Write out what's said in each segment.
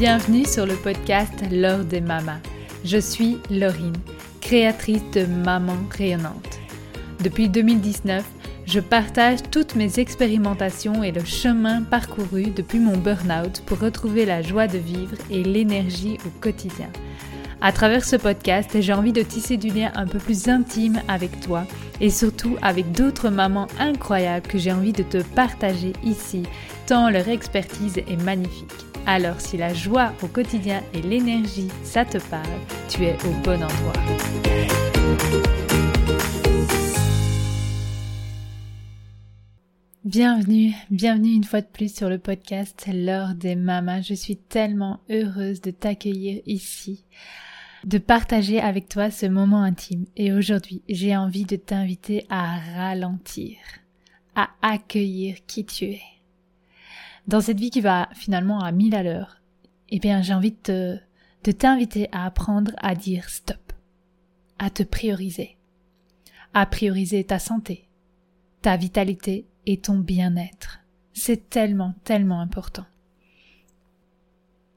Bienvenue sur le podcast L'Or des Mamas. Je suis Laurine, créatrice de Maman rayonnante. Depuis 2019, je partage toutes mes expérimentations et le chemin parcouru depuis mon burn-out pour retrouver la joie de vivre et l'énergie au quotidien. À travers ce podcast, j'ai envie de tisser du lien un peu plus intime avec toi et surtout avec d'autres mamans incroyables que j'ai envie de te partager ici, tant leur expertise est magnifique. Alors si la joie au quotidien et l'énergie, ça te parle, tu es au bon endroit. Bienvenue une fois de plus sur le podcast L'Or des Mamas. Je suis tellement heureuse de t'accueillir ici, de partager avec toi ce moment intime. Et aujourd'hui, j'ai envie de t'inviter à ralentir, à accueillir qui tu es. Dans cette vie qui va finalement à 1000 à l'heure, j'ai envie de t'inviter à apprendre à dire stop, à te prioriser, à prioriser ta santé, ta vitalité et ton bien-être. C'est tellement important.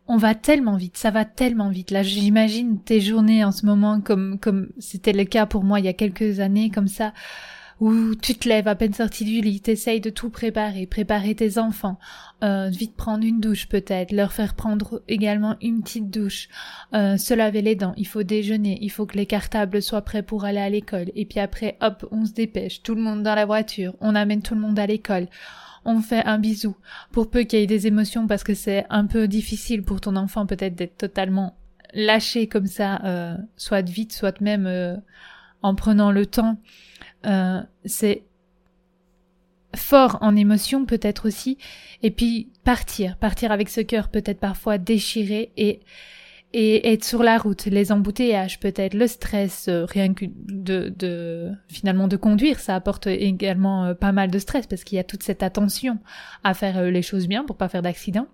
On va tellement vite, ça va tellement vite. Là, j'imagine tes journées en ce moment comme c'était le cas pour moi il y a quelques années, comme ça, où tu te lèves à peine sorti du lit, t'essayes de tout préparer tes enfants, vite prendre une douche peut-être, leur faire prendre également une petite douche, se laver les dents, il faut déjeuner, il faut que les cartables soient prêts pour aller à l'école, et puis après, hop, on se dépêche, tout le monde dans la voiture, on amène tout le monde à l'école. On fait un bisou, pour peu qu'il y ait des émotions, parce que c'est un peu difficile pour ton enfant peut-être d'être totalement lâché comme ça, soit vite, soit même en prenant le temps. C'est fort en émotion peut-être aussi, et puis partir avec ce cœur peut-être parfois déchiré et être sur la route, les embouteillages peut-être, le stress, rien que de conduire, ça apporte également pas mal de stress parce qu'il y a toute cette attention à faire les choses bien pour pas faire d'accident,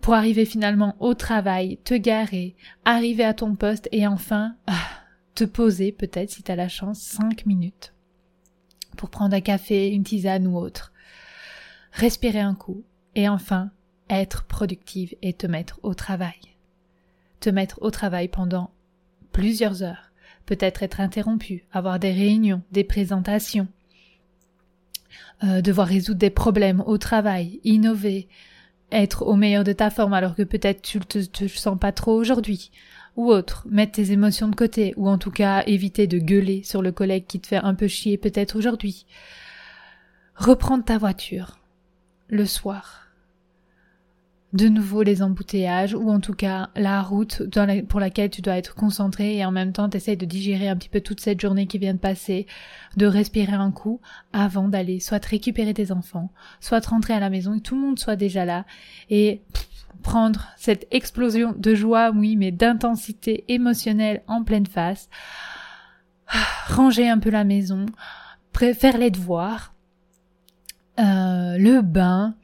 pour arriver finalement au travail, te garer, arriver à ton poste et enfin te poser peut-être si t'as la chance 5 minutes pour prendre un café, une tisane ou autre, respirer un coup et enfin être productive et te mettre au travail. Te mettre au travail pendant plusieurs heures, peut-être être interrompu, avoir des réunions, des présentations, devoir résoudre des problèmes au travail, innover, être au meilleur de ta forme alors que peut-être tu te sens pas trop aujourd'hui, ou autre, mettre tes émotions de côté, ou en tout cas éviter de gueuler sur le collègue qui te fait un peu chier peut-être aujourd'hui. Reprendre ta voiture, le soir. De nouveau les embouteillages ou en tout cas la route pour laquelle tu dois être concentré et en même temps t'essayes de digérer un petit peu toute cette journée qui vient de passer, de respirer un coup avant d'aller soit te récupérer tes enfants, soit te rentrer à la maison et que tout le monde soit déjà là et prendre cette explosion de joie, oui, mais d'intensité émotionnelle en pleine face, ranger un peu la maison, faire les devoirs, le bain,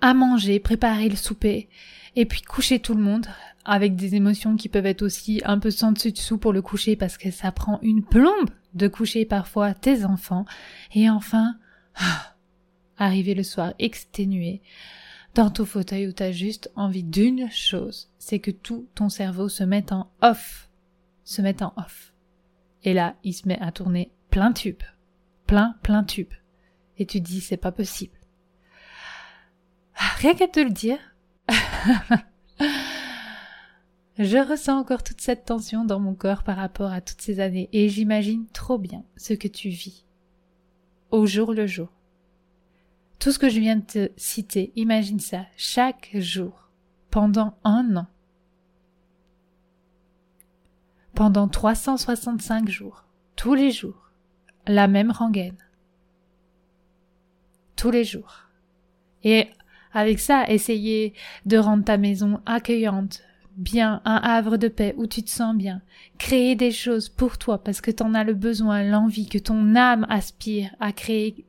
à manger, préparer le souper, et puis coucher tout le monde avec des émotions qui peuvent être aussi un peu sans dessus dessous pour le coucher parce que ça prend une plombe de coucher parfois tes enfants, et enfin arriver le soir exténué dans ton fauteuil où t'as juste envie d'une chose, c'est que tout ton cerveau se mette en off, et là il se met à tourner plein tube, et tu te dis c'est pas possible. Rien qu'à te le dire, je ressens encore toute cette tension dans mon corps par rapport à toutes ces années et j'imagine trop bien ce que tu vis au jour le jour. Tout ce que je viens de te citer, imagine ça chaque jour, pendant un an, pendant 365 jours, tous les jours, la même rengaine, tous les jours. Et avec ça, essayer de rendre ta maison accueillante, bien, un havre de paix où tu te sens bien. Créer des choses pour toi parce que t'en as le besoin, l'envie, que ton âme aspire à créer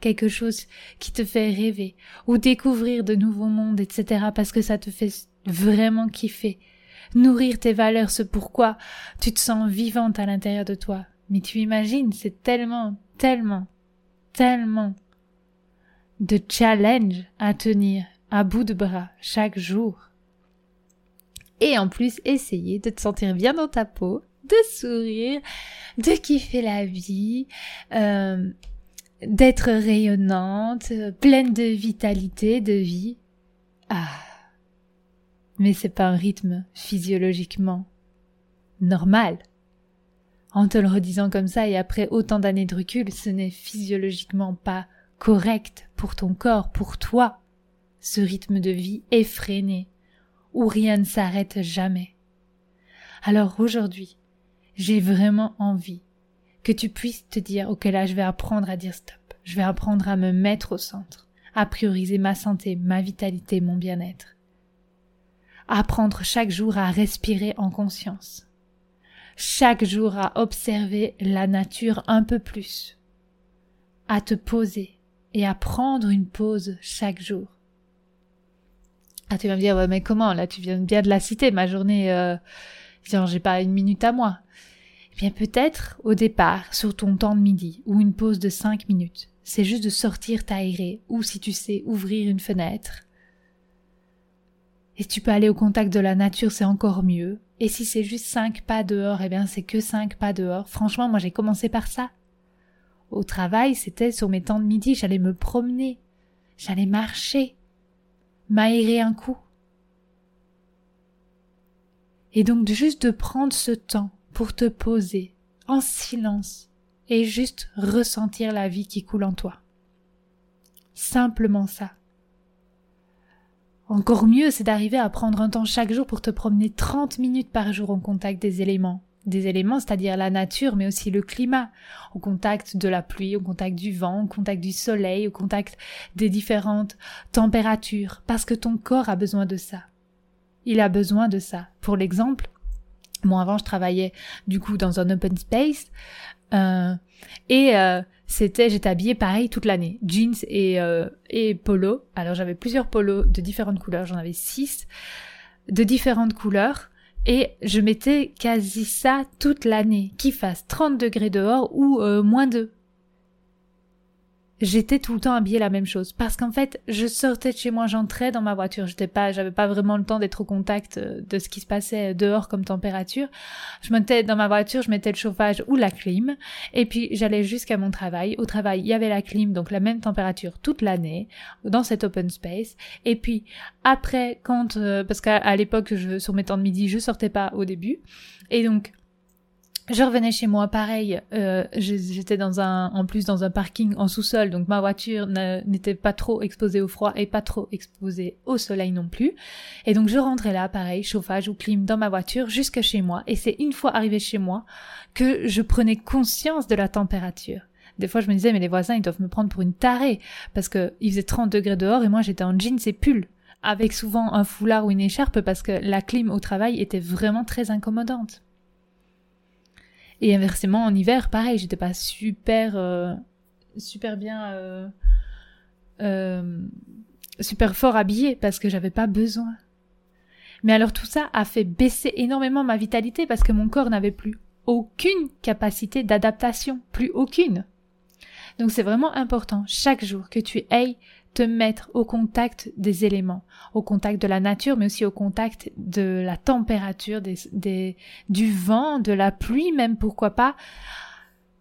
quelque chose qui te fait rêver. Ou découvrir de nouveaux mondes, etc. parce que ça te fait vraiment kiffer. Nourrir tes valeurs, ce pourquoi tu te sens vivante à l'intérieur de toi. Mais tu imagines, c'est tellement de challenge à tenir à bout de bras chaque jour. et en plus essayer de te sentir bien dans ta peau, de sourire, de kiffer la vie, d'être rayonnante, pleine de vitalité, de vie. Ah, mais c'est pas un rythme physiologiquement normal. En te le redisant comme ça et après autant d'années de recul, ce n'est physiologiquement pas correct pour ton corps, pour toi, ce rythme de vie effréné, où rien ne s'arrête jamais. Alors aujourd'hui, j'ai vraiment envie que tu puisses te dire « Ok, là, je vais apprendre à dire stop. Je vais apprendre à me mettre au centre, à prioriser ma santé, ma vitalité, mon bien-être. Apprendre chaque jour à respirer en conscience. Chaque jour à observer la nature un peu plus. À te poser et à prendre une pause chaque jour. » Ah, tu vas me dire « Ouais, mais comment? Là, tu viens bien de la citer, ma journée, genre, j'ai pas une minute à moi. » Eh bien peut-être au départ, sur ton temps de midi ou une pause de 5 minutes, c'est juste de sortir t'aérer ou si tu sais ouvrir une fenêtre. Et tu peux aller au contact de la nature, c'est encore mieux. Et si c'est juste 5 pas dehors, eh bien c'est que 5 pas dehors. Franchement, moi j'ai commencé par ça. Au travail, c'était sur mes temps de midi, j'allais me promener, j'allais marcher, m'aérer un coup. Et donc juste de prendre ce temps pour te poser en silence et juste ressentir la vie qui coule en toi. Simplement ça. Encore mieux, c'est d'arriver à prendre un temps chaque jour pour te promener 30 minutes par jour en contact des éléments. Des éléments, c'est-à-dire la nature, mais aussi le climat. Au contact de la pluie, au contact du vent, au contact du soleil, au contact des différentes températures. Parce que ton corps a besoin de ça. Il a besoin de ça. Pour l'exemple, moi, avant, je travaillais du coup dans un open space j'étais habillée pareil toute l'année, jeans et polo. Alors j'avais plusieurs polos de différentes couleurs, j'en avais 6 de différentes couleurs et je mettais quasi ça toute l'année, qu'il fasse 30 degrés dehors ou moins 2. J'étais tout le temps habillée la même chose parce qu'en fait, je sortais de chez moi, j'entrais dans ma voiture, j'avais pas vraiment le temps d'être au contact de ce qui se passait dehors comme température. Je montais dans ma voiture, je mettais le chauffage ou la clim et puis j'allais jusqu'à mon travail. Au travail, il y avait la clim, donc la même température toute l'année dans cet open space. Et puis après, parce qu'à l'époque, sur mes temps de midi, je sortais pas au début et donc je revenais chez moi, pareil, j'étais dans un parking en sous-sol, donc ma voiture n'était pas trop exposée au froid et pas trop exposée au soleil non plus. Et donc je rentrais là, pareil, chauffage ou clim dans ma voiture jusque chez moi. Et c'est une fois arrivée chez moi que je prenais conscience de la température. Des fois je me disais, mais les voisins ils doivent me prendre pour une tarée, parce que il faisait 30 degrés dehors et moi j'étais en jeans et pull, avec souvent un foulard ou une écharpe parce que la clim au travail était vraiment très incommodante. Et inversement, en hiver, pareil, j'étais pas super fort habillée parce que j'avais pas besoin. Mais alors tout ça a fait baisser énormément ma vitalité parce que mon corps n'avait plus aucune capacité d'adaptation, plus aucune. Donc c'est vraiment important, chaque jour, que tu ailles te mettre au contact des éléments, au contact de la nature, mais aussi au contact de la température, du vent, de la pluie même, pourquoi pas,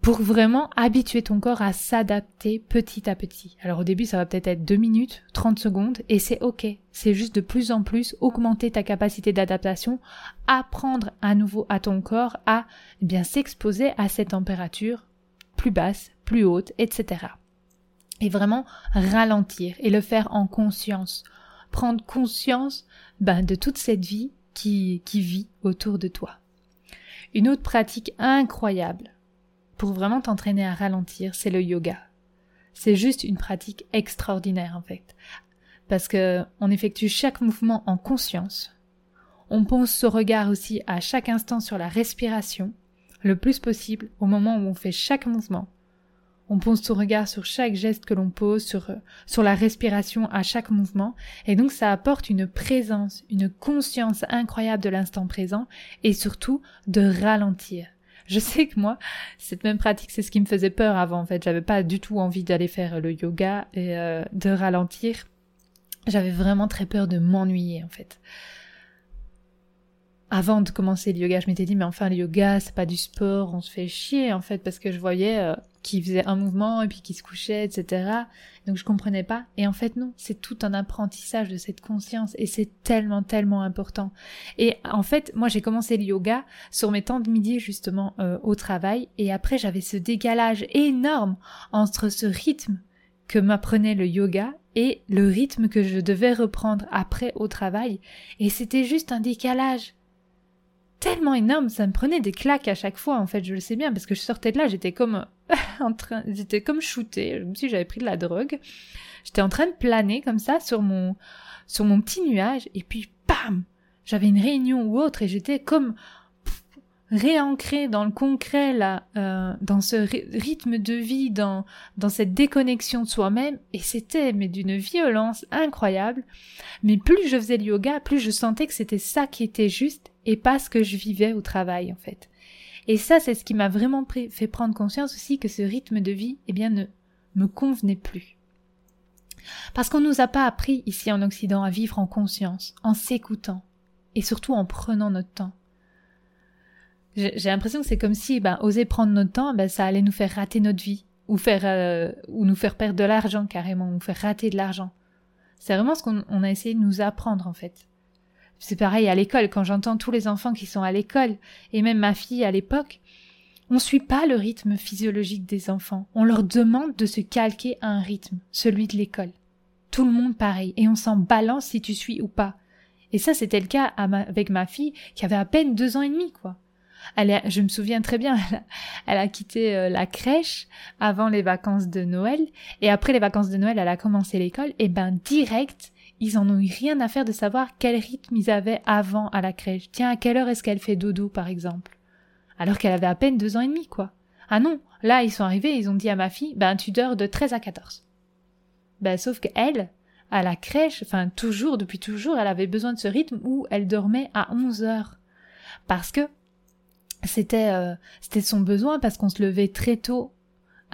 pour vraiment habituer ton corps à s'adapter petit à petit. Alors au début, ça va peut-être être 2 minutes, 30 secondes, et c'est ok. C'est juste de plus en plus augmenter ta capacité d'adaptation, apprendre à nouveau à ton corps à s'exposer à ces températures plus basses, plus hautes, etc. Et vraiment ralentir et le faire en conscience. Prendre conscience de toute cette vie qui vit autour de toi. Une autre pratique incroyable pour vraiment t'entraîner à ralentir, c'est le yoga. C'est juste une pratique extraordinaire en fait. Parce que on effectue chaque mouvement en conscience. On pose ce regard aussi à chaque instant sur la respiration, le plus possible au moment où on fait chaque mouvement. On pose son regard sur chaque geste que l'on pose, sur la respiration à chaque mouvement. Et donc ça apporte une présence, une conscience incroyable de l'instant présent et surtout de ralentir. Je sais que moi, cette même pratique, c'est ce qui me faisait peur avant en fait. J'avais pas du tout envie d'aller faire le yoga et de ralentir. J'avais vraiment très peur de m'ennuyer en fait. avant de commencer le yoga, je m'étais dit, mais enfin, le yoga, c'est pas du sport, on se fait chier, en fait, parce que je voyais qu'ils faisaient un mouvement et puis qu'ils se couchaient, etc. Donc, je comprenais pas. Et en fait, non, c'est tout un apprentissage de cette conscience et c'est tellement, tellement important. Et en fait, moi, j'ai commencé le yoga sur mes temps de midi, justement, au travail. Et après, j'avais ce décalage énorme entre ce rythme que m'apprenait le yoga et le rythme que je devais reprendre après au travail. Et c'était juste un décalage tellement énorme, ça me prenait des claques à chaque fois, en fait, je le sais bien, parce que je sortais de là, j'étais comme shootée, comme si j'avais pris de la drogue. J'étais en train de planer comme ça sur mon petit nuage, et puis bam, j'avais une réunion ou autre, et j'étais comme réancrée dans le concret, là, dans ce rythme de vie, dans cette déconnexion de soi-même, et c'était mais d'une violence incroyable. Mais plus je faisais le yoga, plus je sentais que c'était ça qui était juste et pas ce que je vivais au travail, en fait. Et ça, c'est ce qui m'a vraiment fait prendre conscience aussi que ce rythme de vie, eh bien, ne me convenait plus. Parce qu'on nous a pas appris ici en Occident à vivre en conscience, en s'écoutant, et surtout en prenant notre temps. J'ai l'impression que c'est comme si, oser prendre notre temps, ça allait nous faire rater notre vie, ou nous faire perdre de l'argent carrément, ou faire rater de l'argent. C'est vraiment ce qu'on a essayé de nous apprendre, en fait. C'est pareil à l'école, quand j'entends tous les enfants qui sont à l'école, et même ma fille à l'époque, on ne suit pas le rythme physiologique des enfants. On leur demande de se calquer à un rythme, celui de l'école. Tout le monde pareil, et on s'en balance si tu suis ou pas. Et ça, c'était le cas avec ma fille, qui avait à peine 2 ans et demi, quoi. Je me souviens très bien, elle a quitté la crèche avant les vacances de Noël, et après les vacances de Noël, elle a commencé l'école, et direct, ils en ont eu rien à faire de savoir quel rythme ils avaient avant à la crèche. Tiens, à quelle heure est-ce qu'elle fait dodo, par exemple? Alors qu'elle avait à peine 2 ans et demi, quoi. Ah non, là, ils sont arrivés, ils ont dit à ma fille, tu dors de 13 à 14. Sauf qu'elle, à la crèche, depuis toujours, elle avait besoin de ce rythme où elle dormait à 11 heures. Parce que, c'était son besoin, parce qu'on se levait très tôt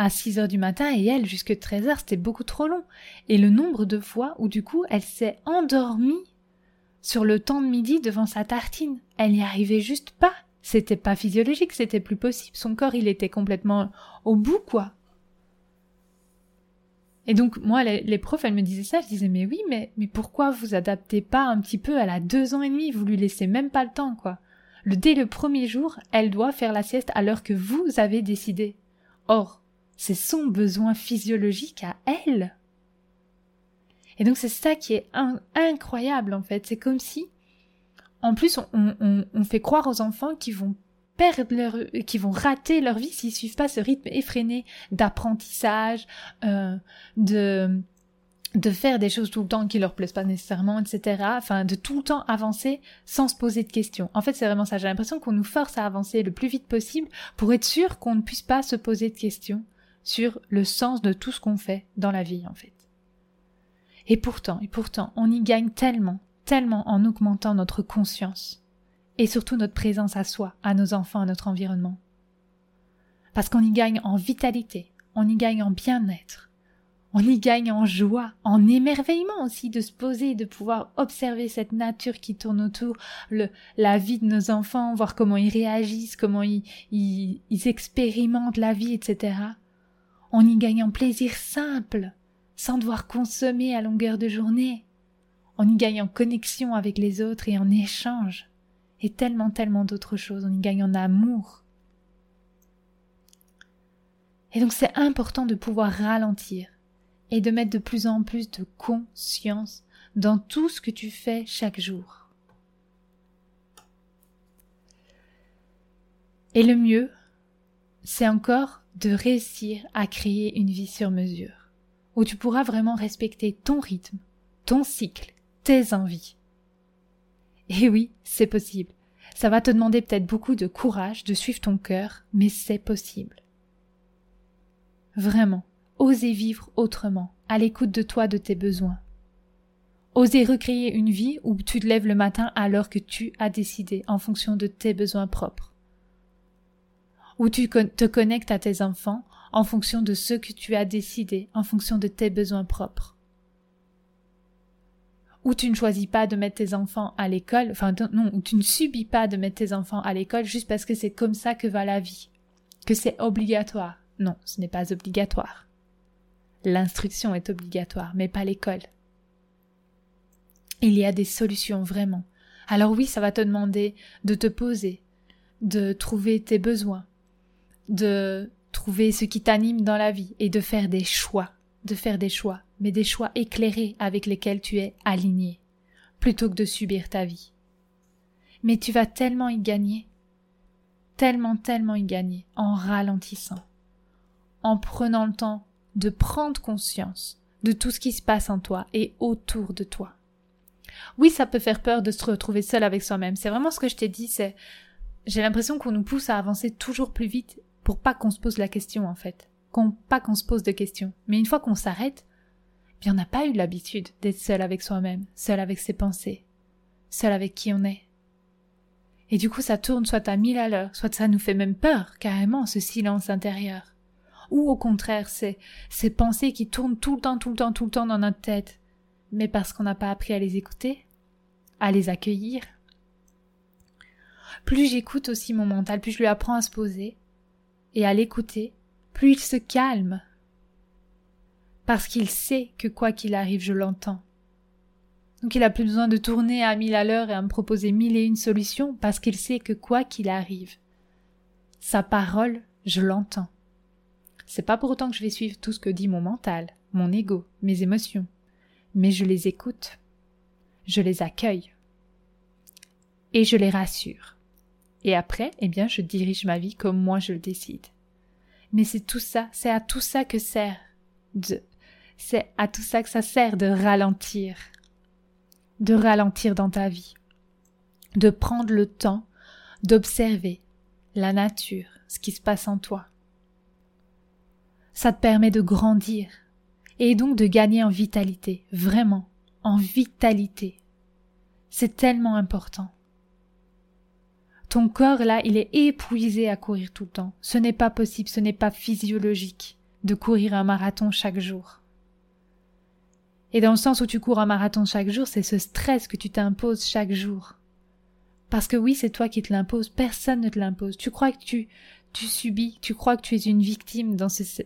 à 6 heures du matin, et elle, jusque 13 heures, c'était beaucoup trop long. Et le nombre de fois où, du coup, elle s'est endormie sur le temps de midi devant sa tartine. Elle n'y arrivait juste pas. C'était pas physiologique, c'était plus possible. Son corps, il était complètement au bout, quoi. Et donc, moi, les profs, elles me disaient ça, je disais, mais oui, mais pourquoi vous adaptez pas un petit peu? Elle a 2 ans et demi, vous lui laissez même pas le temps, quoi. Dès le premier jour, elle doit faire la sieste à l'heure que vous avez décidé. Or, c'est son besoin physiologique à elle. Et donc c'est ça qui est incroyable, en fait. C'est comme si, en plus, on fait croire aux enfants qu'ils vont qu'ils vont rater leur vie s'ils suivent pas ce rythme effréné d'apprentissage, de faire des choses tout le temps qui leur plaisent pas nécessairement, etc. De tout le temps avancer sans se poser de questions. En fait, c'est vraiment ça. J'ai l'impression qu'on nous force à avancer le plus vite possible pour être sûr qu'on ne puisse pas se poser de questions sur le sens de tout ce qu'on fait dans la vie, en fait. Et pourtant, on y gagne tellement, tellement en augmentant notre conscience et surtout notre présence à soi, à nos enfants, à notre environnement. Parce qu'on y gagne en vitalité, on y gagne en bien-être, on y gagne en joie, en émerveillement aussi, de se poser, de pouvoir observer cette nature qui tourne autour, la vie de nos enfants, voir comment ils réagissent, comment ils expérimentent la vie, etc. On y gagne en plaisir simple, sans devoir consommer à longueur de journée. On y gagne en connexion avec les autres et en échange. Et tellement, tellement d'autres choses. On y gagne en amour. Et donc c'est important de pouvoir ralentir. Et de mettre de plus en plus de conscience dans tout ce que tu fais chaque jour. Et le mieux, c'est encore de réussir à créer une vie sur mesure, où tu pourras vraiment respecter ton rythme, ton cycle, tes envies. Et oui, c'est possible. Ça va te demander peut-être beaucoup de courage de suivre ton cœur, mais c'est possible. Vraiment. Oser vivre autrement, à l'écoute de toi, de tes besoins. Oser recréer une vie où tu te lèves le matin à l'heure que tu as décidé, en fonction de tes besoins propres. Où tu te connectes à tes enfants en fonction de ce que tu as décidé, en fonction de tes besoins propres. où tu ne choisis pas de mettre tes enfants à l'école, enfin non, où tu ne subis pas de mettre tes enfants à l'école juste parce que c'est comme ça que va la vie, que c'est obligatoire. Non, ce n'est pas obligatoire. L'instruction est obligatoire, mais pas l'école. Il y a des solutions, vraiment. Alors oui, ça va te demander de te poser, de trouver tes besoins, de trouver ce qui t'anime dans la vie et de faire des choix, mais des choix éclairés avec lesquels tu es aligné, plutôt que de subir ta vie. Mais tu vas tellement y gagner, tellement y gagner, en ralentissant, en prenant le temps de prendre conscience de tout ce qui se passe en toi et autour de toi. Oui, ça peut faire peur de se retrouver seul avec soi-même. C'est vraiment ce que je t'ai dit, c'est... J'ai l'impression qu'on nous pousse à avancer toujours plus vite pour pas qu'on se pose la question, en fait. Pas qu'on se pose de questions. Mais une fois qu'on s'arrête, bien, on n'a pas eu l'habitude d'être seul avec soi-même, seul avec ses pensées, seul avec qui on est. Et du coup, ça tourne soit à 1000 à l'heure, soit ça nous fait même peur, carrément, ce silence intérieur. Ou au contraire, c'est ces pensées qui tournent tout le temps dans notre tête. Mais parce qu'on n'a pas appris à les écouter, à les accueillir. Plus j'écoute aussi mon mental, plus je lui apprends à se poser et à l'écouter, plus il se calme. Parce qu'il sait que quoi qu'il arrive, je l'entends. Donc il n'a plus besoin de tourner à 1000 à l'heure et à me proposer 1001 solutions, parce qu'il sait que quoi qu'il arrive, sa parole, je l'entends. C'est pas pour autant que je vais suivre tout ce que dit mon mental, mon ego, mes émotions. Mais je les écoute, je les accueille et je les rassure. Et après, eh bien, je dirige ma vie comme moi je le décide. Mais c'est tout ça, c'est à tout ça que ça sert de ralentir dans ta vie, de prendre le temps d'observer la nature, ce qui se passe en toi. Ça te permet de grandir. Et donc de gagner en vitalité, vraiment, en vitalité. C'est tellement important. Ton corps, là, il est épuisé à courir tout le temps. Ce n'est pas possible, ce n'est pas physiologique de courir un marathon chaque jour. Et dans le sens où tu cours un marathon chaque jour, c'est ce stress que tu t'imposes chaque jour. Parce que oui, c'est toi qui te l'imposes, personne ne te l'impose. Tu crois que tu subis, tu crois que tu es une victime dans ce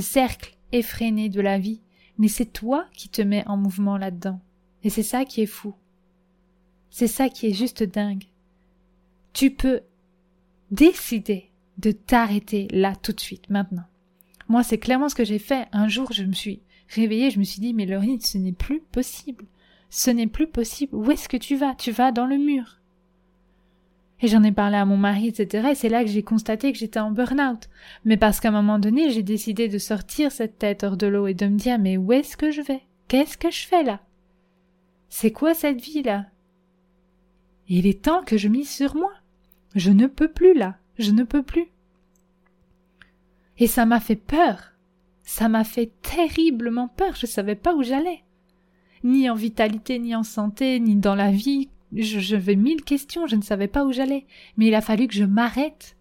cercle effréné de la vie, mais c'est toi qui te mets en mouvement là-dedans. Et c'est ça qui est fou. C'est ça qui est juste dingue. Tu peux décider de t'arrêter là tout de suite, maintenant. Moi, c'est clairement ce que j'ai fait. Un jour, je me suis réveillée, je me suis dit, mais Laurine, ce n'est plus possible. Ce n'est plus possible. Où est-ce que tu vas? Tu vas dans le mur. Et j'en ai parlé à mon mari, etc. Et c'est là que j'ai constaté que j'étais en burn-out. Mais parce qu'à un moment donné, j'ai décidé de sortir cette tête hors de l'eau et de me dire, mais où est-ce que je vais? Qu'est-ce que je fais là? C'est quoi cette vie là? Et il est temps que je mise sur moi. Je ne peux plus là. Je ne peux plus. Et ça m'a fait peur. Ça m'a fait terriblement peur. Je savais pas où j'allais. Ni en vitalité, ni en santé, ni dans la vie. J'avais mille questions, je ne savais pas où j'allais. Mais il a fallu que je m'arrête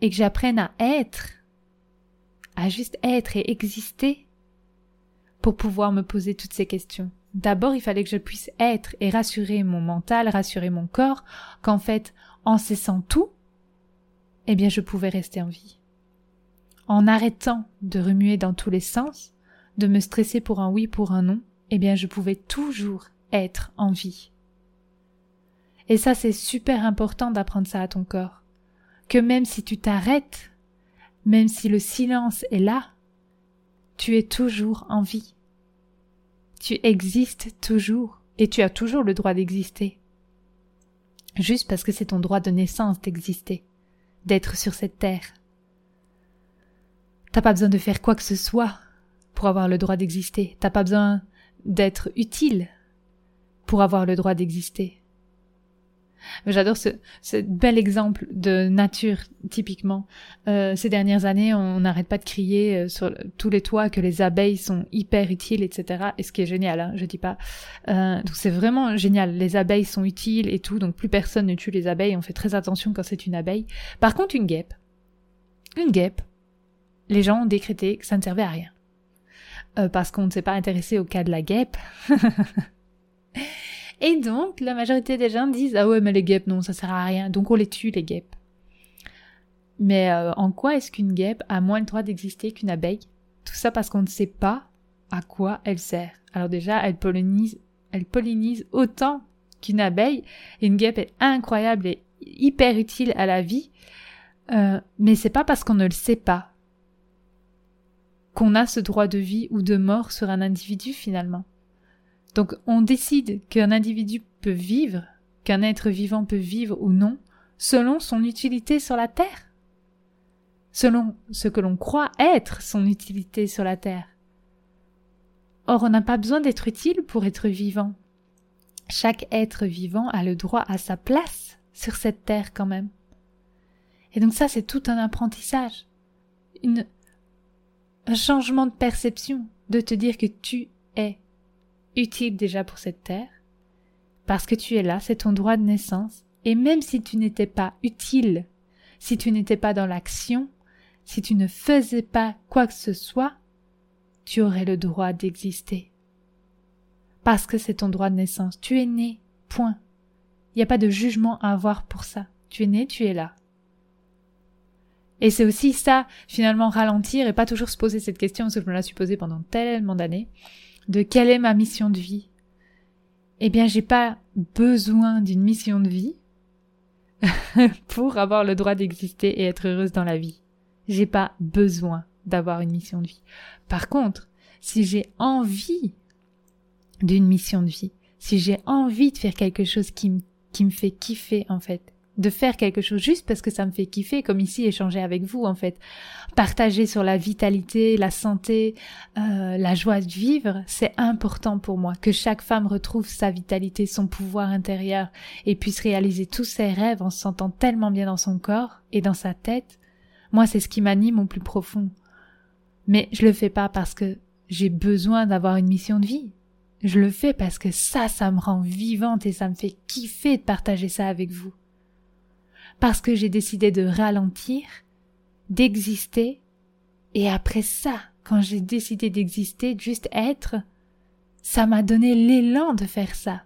et que j'apprenne à être, à juste être et exister pour pouvoir me poser toutes ces questions. D'abord, il fallait que je puisse être et rassurer mon mental, rassurer mon corps, qu'en fait, en cessant tout, eh bien, je pouvais rester en vie. En arrêtant de remuer dans tous les sens, de me stresser pour un oui, pour un non, eh bien, je pouvais toujours être en vie. Et ça, c'est super important d'apprendre ça à ton corps. Que même si tu t'arrêtes, même si le silence est là, tu es toujours en vie. Tu existes toujours et tu as toujours le droit d'exister. Juste parce que c'est ton droit de naissance d'exister, d'être sur cette terre. T'as pas besoin de faire quoi que ce soit pour avoir le droit d'exister. T'as pas besoin d'être utile pour avoir le droit d'exister. J'adore ce bel exemple de nature, typiquement. Ces dernières années, on n'arrête pas de crier sur tous les toits que les abeilles sont hyper utiles, etc. Et ce qui est génial, hein, je dis pas. Donc c'est vraiment génial. Les abeilles sont utiles et tout, donc plus personne ne tue les abeilles. On fait très attention quand c'est une abeille. Par contre, une guêpe, les gens ont décrété que ça ne servait à rien. parce qu'on ne s'est pas intéressé au cas de la guêpe. Et donc, la majorité des gens disent « Ah ouais, mais les guêpes, non, ça sert à rien, donc on les tue, les guêpes. » Mais en quoi est-ce qu'une guêpe a moins le droit d'exister qu'une abeille ? Tout ça parce qu'on ne sait pas à quoi elle sert. Alors déjà, elle pollinise autant qu'une abeille. Une guêpe est incroyable et hyper utile à la vie, mais c'est pas parce qu'on ne le sait pas qu'on a ce droit de vie ou de mort sur un individu finalement. Donc on décide qu'un individu peut vivre, qu'un être vivant peut vivre ou non, selon son utilité sur la Terre, selon ce que l'on croit être son utilité sur la Terre. Or, on n'a pas besoin d'être utile pour être vivant. Chaque être vivant a le droit à sa place sur cette terre quand même. Et donc ça, c'est tout un apprentissage, un changement de perception, de te dire que tu es utile déjà pour cette terre, parce que tu es là, c'est ton droit de naissance, et même si tu n'étais pas utile, si tu n'étais pas dans l'action, si tu ne faisais pas quoi que ce soit, tu aurais le droit d'exister. Parce que c'est ton droit de naissance. Tu es né, point. Il n'y a pas de jugement à avoir pour ça. Tu es né, tu es là. Et c'est aussi ça, finalement, ralentir et pas toujours se poser cette question, parce que je me la suis posée pendant tellement d'années, de quelle est ma mission de vie ? Eh bien, j'ai pas besoin d'une mission de vie pour avoir le droit d'exister et être heureuse dans la vie. J'ai pas besoin d'avoir une mission de vie. Par contre, si j'ai envie d'une mission de vie, si j'ai envie de faire quelque chose qui me fait kiffer en fait, de faire quelque chose juste parce que ça me fait kiffer, comme ici échanger avec vous en fait, partager sur la vitalité, la santé, la joie de vivre, c'est important pour moi, que chaque femme retrouve sa vitalité, son pouvoir intérieur et puisse réaliser tous ses rêves en se sentant tellement bien dans son corps et dans sa tête. Moi, c'est ce qui m'anime au plus profond. Mais je le fais pas parce que j'ai besoin d'avoir une mission de vie. Je le fais parce que ça me rend vivante et ça me fait kiffer de partager ça avec vous. Parce que j'ai décidé de ralentir, d'exister, et après ça, quand j'ai décidé d'exister, de juste être, ça m'a donné l'élan de faire ça.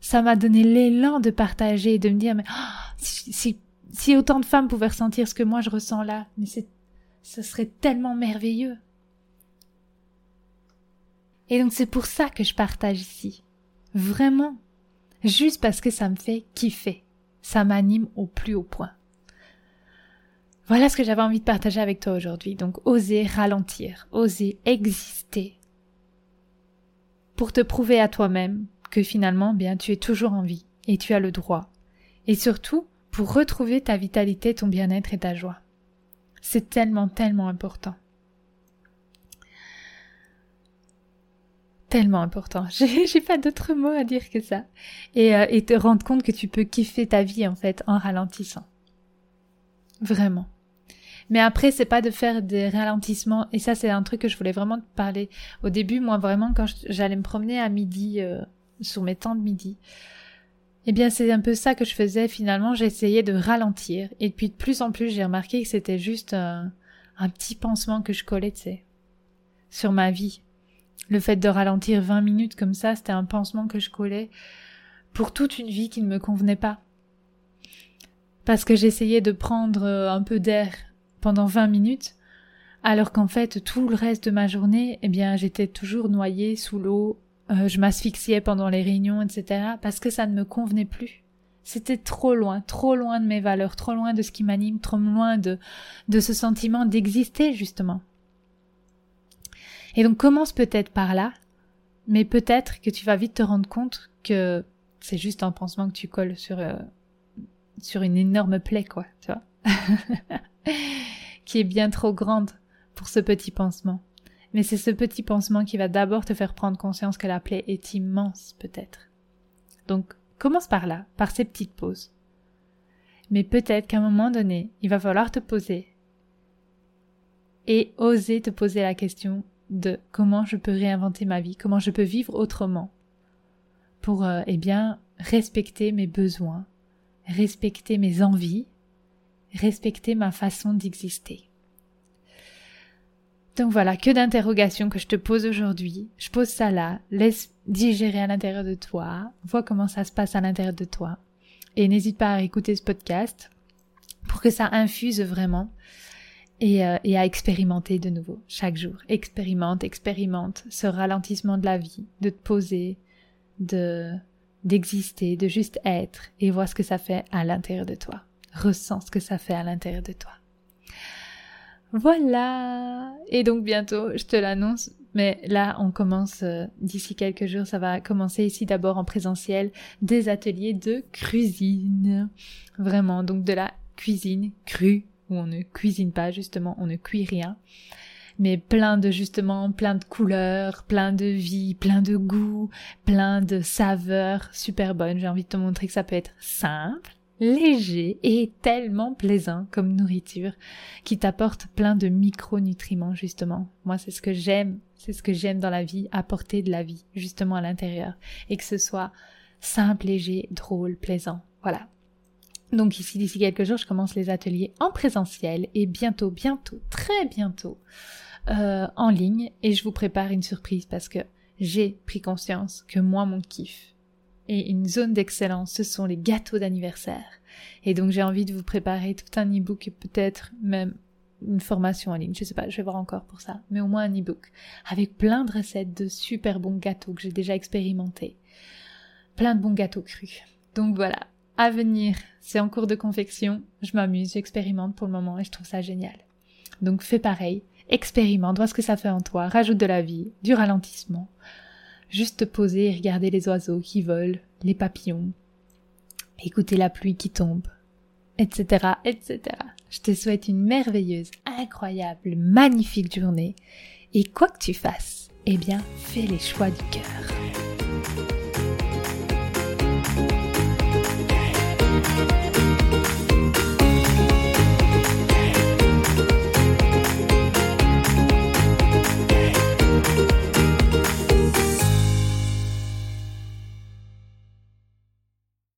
Ça m'a donné l'élan de partager et de me dire, mais oh, si autant de femmes pouvaient ressentir ce que moi je ressens là, mais ce serait tellement merveilleux. Et donc c'est pour ça que je partage ici. Vraiment. Juste parce que ça me fait kiffer. Ça m'anime au plus haut point. Voilà ce que j'avais envie de partager avec toi aujourd'hui. Donc oser ralentir, oser exister. Pour te prouver à toi-même que finalement, bien, tu es toujours en vie et tu as le droit. Et surtout, pour retrouver ta vitalité, ton bien-être et ta joie. C'est tellement, tellement important. Tellement important. J'ai pas d'autre mot à dire que ça. Et te rendre compte que tu peux kiffer ta vie, en fait, en ralentissant. Vraiment. Mais après, c'est pas de faire des ralentissements. Et ça, c'est un truc que je voulais vraiment te parler. Au début, moi, vraiment, quand j'allais me promener à midi, sur mes temps de midi, eh bien, c'est un peu ça que je faisais, finalement. J'essayais de ralentir. Et puis, de plus en plus, j'ai remarqué que c'était juste un petit pansement que je collais, tu sais, sur ma vie. Le fait de ralentir 20 minutes comme ça, c'était un pansement que je collais pour toute une vie qui ne me convenait pas. Parce que j'essayais de prendre un peu d'air pendant 20 minutes, alors qu'en fait, tout le reste de ma journée, eh bien, j'étais toujours noyée sous l'eau. Je m'asphyxiais pendant les réunions, etc. parce que ça ne me convenait plus. C'était trop loin de mes valeurs, trop loin de ce qui m'anime, trop loin de ce sentiment d'exister, justement. Et donc commence peut-être par là, mais peut-être que tu vas vite te rendre compte que c'est juste un pansement que tu colles sur une énorme plaie, quoi, tu vois, qui est bien trop grande pour ce petit pansement. Mais c'est ce petit pansement qui va d'abord te faire prendre conscience que la plaie est immense, peut-être. Donc, commence par là, par ces petites pauses. Mais peut-être qu'à un moment donné, il va falloir te poser et oser te poser la question de comment je peux réinventer ma vie, comment je peux vivre autrement pour, eh bien, respecter mes besoins, respecter mes envies, respecter ma façon d'exister. Donc voilà, que d'interrogations que je te pose aujourd'hui. Je pose ça là, laisse digérer à l'intérieur de toi, vois comment ça se passe à l'intérieur de toi. Et n'hésite pas à écouter ce podcast pour que ça infuse vraiment et à expérimenter de nouveau chaque jour. Expérimente ce ralentissement de la vie, de te poser, d'exister, de juste être et vois ce que ça fait à l'intérieur de toi. Ressens ce que ça fait à l'intérieur de toi. Voilà! Et donc bientôt, je te l'annonce, mais là on commence, d'ici quelques jours, ça va commencer ici d'abord en présentiel, des ateliers de cuisine. Vraiment, donc de la cuisine crue, où on ne cuisine pas justement, on ne cuit rien. Mais plein de couleurs, plein de vie, plein de goûts, plein de saveurs super bonnes. J'ai envie de te montrer que ça peut être simple, léger et tellement plaisant comme nourriture qui t'apporte plein de micronutriments justement. Moi, c'est ce que j'aime dans la vie, apporter de la vie justement à l'intérieur et que ce soit simple, léger, drôle, plaisant. Voilà. Donc ici, d'ici quelques jours, je commence les ateliers en présentiel et bientôt, très bientôt, en ligne et je vous prépare une surprise parce que j'ai pris conscience que moi, mon kiff, et une zone d'excellence, ce sont les gâteaux d'anniversaire. Et donc j'ai envie de vous préparer tout un e-book et peut-être même une formation en ligne. Je sais pas, je vais voir encore pour ça. Mais au moins un e-book. Avec plein de recettes de super bons gâteaux que j'ai déjà expérimentés. Plein de bons gâteaux crus. Donc voilà, à venir, c'est en cours de confection. Je m'amuse, j'expérimente pour le moment et je trouve ça génial. Donc fais pareil, expérimente, vois ce que ça fait en toi. Rajoute de la vie, du ralentissement. Juste te poser et regarder les oiseaux qui volent, les papillons, écouter la pluie qui tombe, etc., etc. Je te souhaite une merveilleuse, incroyable, magnifique journée. Et quoi que tu fasses, eh bien, fais les choix du cœur.